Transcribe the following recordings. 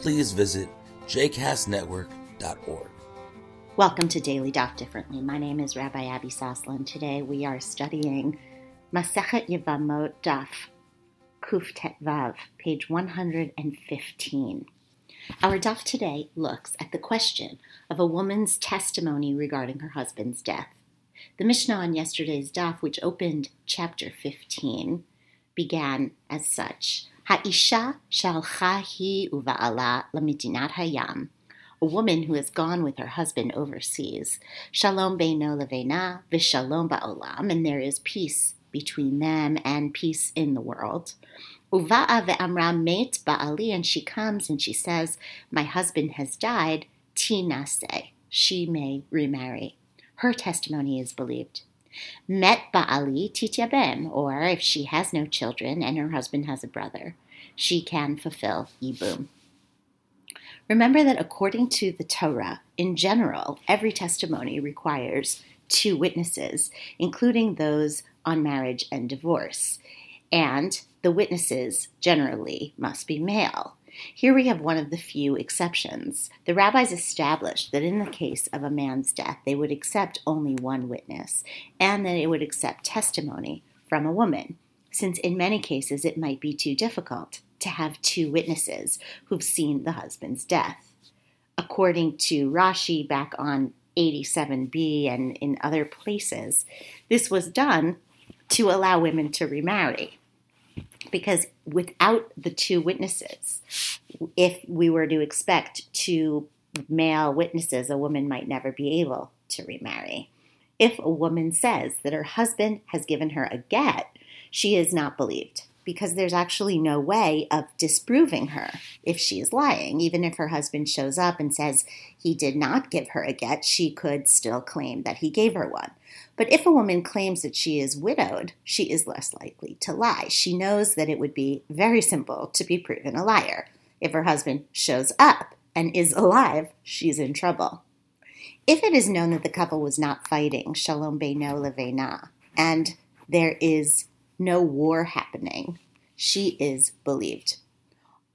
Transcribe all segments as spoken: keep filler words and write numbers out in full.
please visit j cast network dot org. Welcome to Daily Daf Differently. My name is Rabbi Abby Soslin. Today we are studying Masachet Yevamot Daf Kuf Tet Vav, page one hundred fifteen. Our daf today looks at the question of a woman's testimony regarding her husband's death. The Mishnah on yesterday's daf, which opened chapter fifteen, began as such. Ha'isha shalchahi uva'ala lamidinat hayam. A woman who has gone with her husband overseas. Shalom beino levena v'shalom ba'olam. And there is peace between them and peace in the world. Uva'a ve'amra met ba'ali. And she comes and she says, my husband has died. Tinase. She may remarry. Her testimony is believed. Met ba'ali tityabem, or if she has no children and her husband has a brother, she can fulfill yibum. Remember that according to the Torah, in general, every testimony requires two witnesses, including those on marriage and divorce, and the witnesses generally must be male. Here we have one of the few exceptions. The rabbis established that in the case of a man's death, they would accept only one witness, and that it would accept testimony from a woman, since in many cases it might be too difficult to have two witnesses who've seen the husband's death. According to Rashi, back on eighty-seven b and in other places, this was done to allow women to remarry. Because without the two witnesses, if we were to expect two male witnesses, a woman might never be able to remarry. If a woman says that her husband has given her a get, she is not believed because there's actually no way of disproving her if she is lying. Even if her husband shows up and says he did not give her a get, she could still claim that he gave her one. But if a woman claims that she is widowed, she is less likely to lie. She knows that it would be very simple to be proven a liar. If her husband shows up and is alive, she's in trouble. If it is known that the couple was not fighting, shalom beino levena, and there is no war happening, she is believed.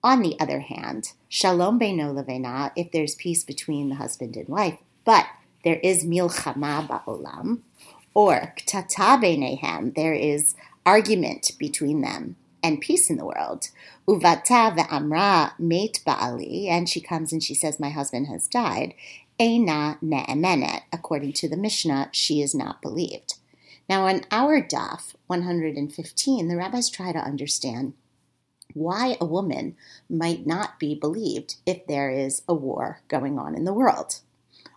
On the other hand, shalom beino levena, if there's peace between the husband and wife, but there is milchama ba'olam, or ktata beinehem, there is argument between them and peace in the world. Uvata ve'amra meit ba'ali, and she comes and she says, my husband has died. Eina ne'emenet, according to the Mishnah, she is not believed. Now on our daf one hundred fifteen, the rabbis try to understand why a woman might not be believed if there is a war going on in the world.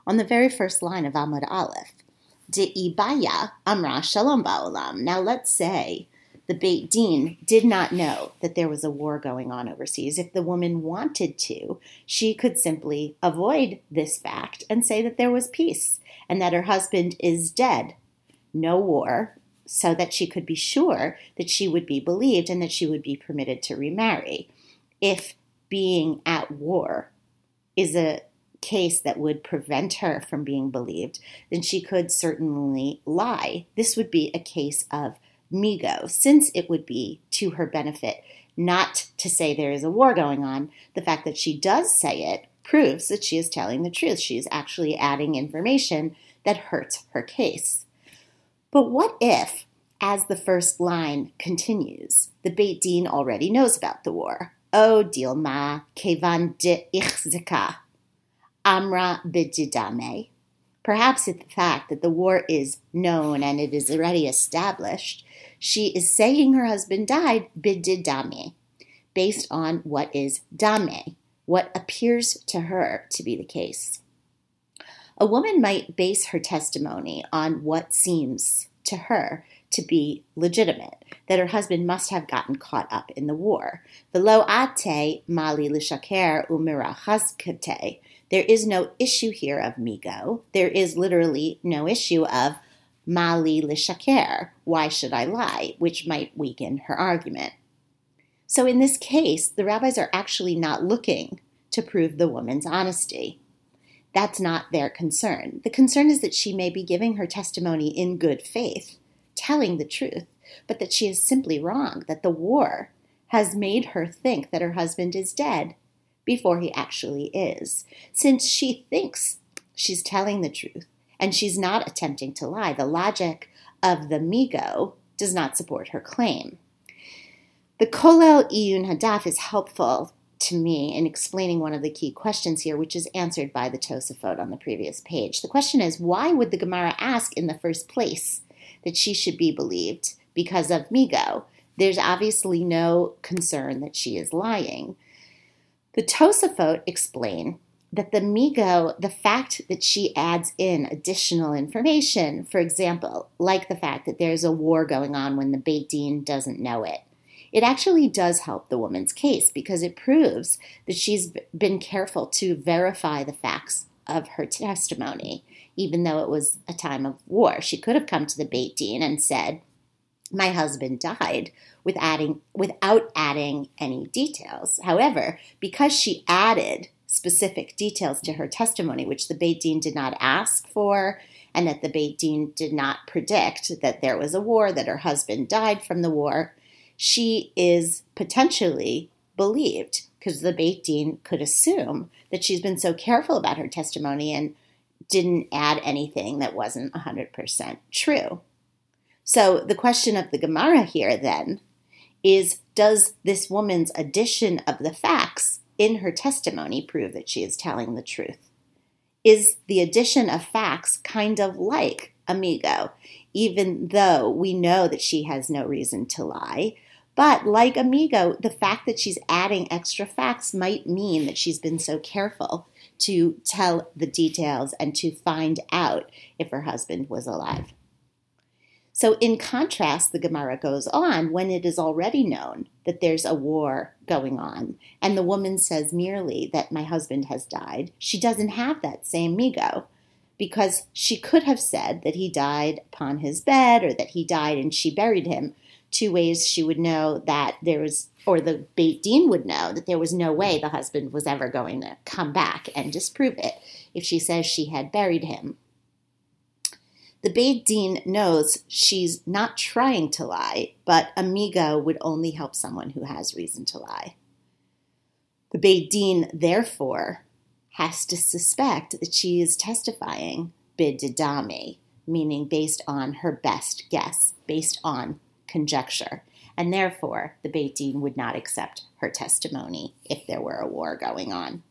On the very first line of Amud Aleph, De'ibaya amra shalom ba'olam. Now let's say the Beit Din did not know that there was a war going on overseas. If the woman wanted to, she could simply avoid this fact and say that there was peace and that her husband is dead, no war, so that she could be sure that she would be believed and that she would be permitted to remarry. If being at war is a case that would prevent her from being believed, then she could certainly lie. This would be a case of migo, since it would be to her benefit not to say there is a war going on. The fact that she does say it proves that she is telling the truth. She is actually adding information that hurts her case. But what if, as the first line continues, the Beit Din already knows about the war? Oh, Dilma, kevan de ichzika. Amra bididame. Perhaps it's the fact that the war is known and it is already established. She is saying her husband died bididame, based on what is dame, what appears to her to be the case. A woman might base her testimony on what seems to her to be legitimate, that her husband must have gotten caught up in the war. Velo ate mali lishaker umirachazkate. There is no issue here of migo. There is literally no issue of mali lishaker. Why should I lie? Which might weaken her argument. So in this case, the rabbis are actually not looking to prove the woman's honesty. That's not their concern. The concern is that she may be giving her testimony in good faith, telling the truth, but that she is simply wrong, that the war has made her think that her husband is dead before he actually is. Since she thinks she's telling the truth and she's not attempting to lie, the logic of the migo does not support her claim. The Kolel Iyun Hadaf is helpful to me in explaining one of the key questions here, which is answered by the Tosafot on the previous page. The question is, why would the Gemara ask in the first place that she should be believed because of migo? There's obviously no concern that she is lying. The Tosafot explain that the migo, the fact that she adds in additional information, for example, like the fact that there's a war going on when the Beit Din doesn't know it, it actually does help the woman's case because it proves that she's been careful to verify the facts of her testimony, even though it was a time of war. She could have come to the Beit Din and said, my husband died, with adding, without adding any details. However, because she added specific details to her testimony, which the Beit Din did not ask for, and that the Beit Din did not predict that there was a war, that her husband died from the war, she is potentially believed because the Beit Din could assume that she's been so careful about her testimony and didn't add anything that wasn't one hundred percent true. So the question of the Gemara here then is, does this woman's addition of the facts in her testimony prove that she is telling the truth? Is the addition of facts kind of like migo, even though we know that she has no reason to lie? But like migo, the fact that she's adding extra facts might mean that she's been so careful to tell the details and to find out if her husband was alive. So in contrast, the Gemara goes on when it is already known that there's a war going on, and the woman says merely that my husband has died. She doesn't have that same migo, because she could have said that he died upon his bed or that he died and she buried him. Two ways she would know that there was, or the Beit Din would know, that there was no way the husband was ever going to come back and disprove it if she says she had buried him. The Beit Din knows she's not trying to lie, but migo would only help someone who has reason to lie. The Beit Din, therefore, has to suspect that she is testifying bididami, meaning based on her best guess, based on conjecture. And therefore, the Beit Din would not accept her testimony if there were a war going on.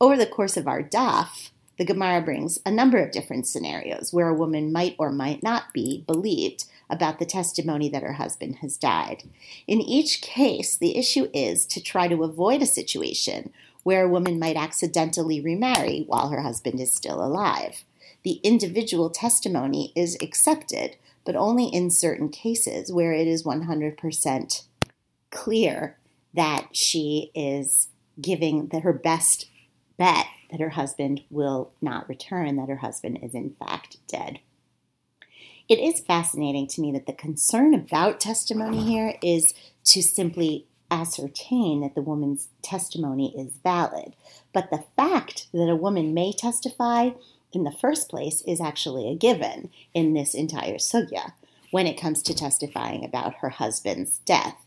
Over the course of our daf, the Gemara brings a number of different scenarios where a woman might or might not be believed about the testimony that her husband has died. In each case, the issue is to try to avoid a situation where a woman might accidentally remarry while her husband is still alive. The individual testimony is accepted, but only in certain cases where it is one hundred percent clear that she is giving the, her best bet that her husband will not return, that her husband is in fact dead. It is fascinating to me that the concern about testimony here is to simply ascertain that the woman's testimony is valid. But the fact that a woman may testify in the first place is actually a given in this entire sugya when it comes to testifying about her husband's death.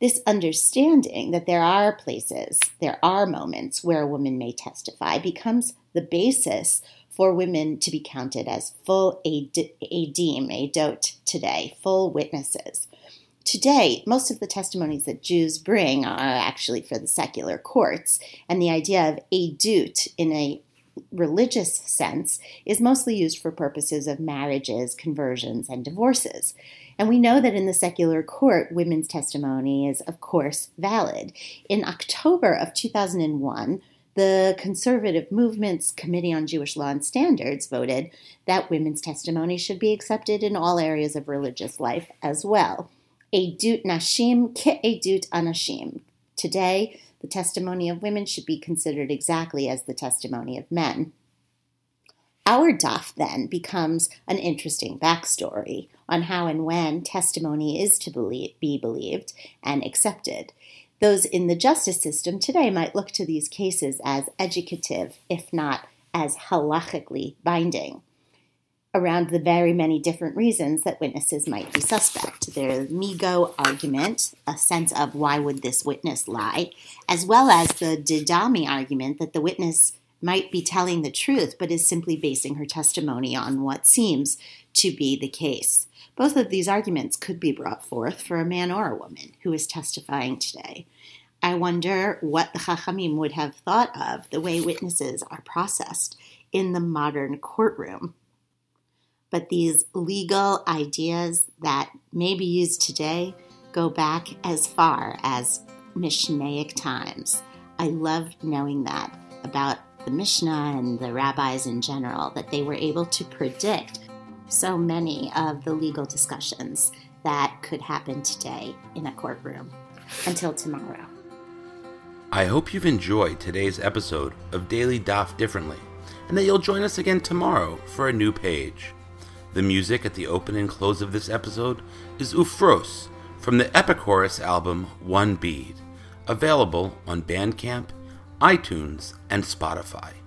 This understanding that there are places, there are moments where a woman may testify becomes the basis for women to be counted as full adim, adot today, full witnesses. Today, most of the testimonies that Jews bring are actually for the secular courts, and the idea of adut in a religious sense is mostly used for purposes of marriages, conversions, and divorces. And we know that in the secular court, women's testimony is, of course, valid. In October of two thousand one, the conservative movement's Committee on Jewish Law and Standards voted that women's testimony should be accepted in all areas of religious life as well. Edut nashim ke'edut anashim. Today, the testimony of women should be considered exactly as the testimony of men. Our daf then becomes an interesting backstory on how and when testimony is to believe, be believed and accepted. Those in the justice system today might look to these cases as educative, if not as halachically binding, around the very many different reasons that witnesses might be suspect. Their migo argument, a sense of why would this witness lie, as well as the didami argument that the witness might be telling the truth but is simply basing her testimony on what seems to be the case. Both of these arguments could be brought forth for a man or a woman who is testifying today. I wonder what the Chachamim would have thought of the way witnesses are processed in the modern courtroom. But these legal ideas that may be used today go back as far as Mishnaic times. I love knowing that about the Mishnah and the rabbis in general, that they were able to predict so many of the legal discussions that could happen today in a courtroom. Until tomorrow. I hope you've enjoyed today's episode of Daily Daf Differently, and that you'll join us again tomorrow for a new page. The music at the open and close of this episode is Ufros from the Epic Horus album One Bead, available on Bandcamp, iTunes, and Spotify.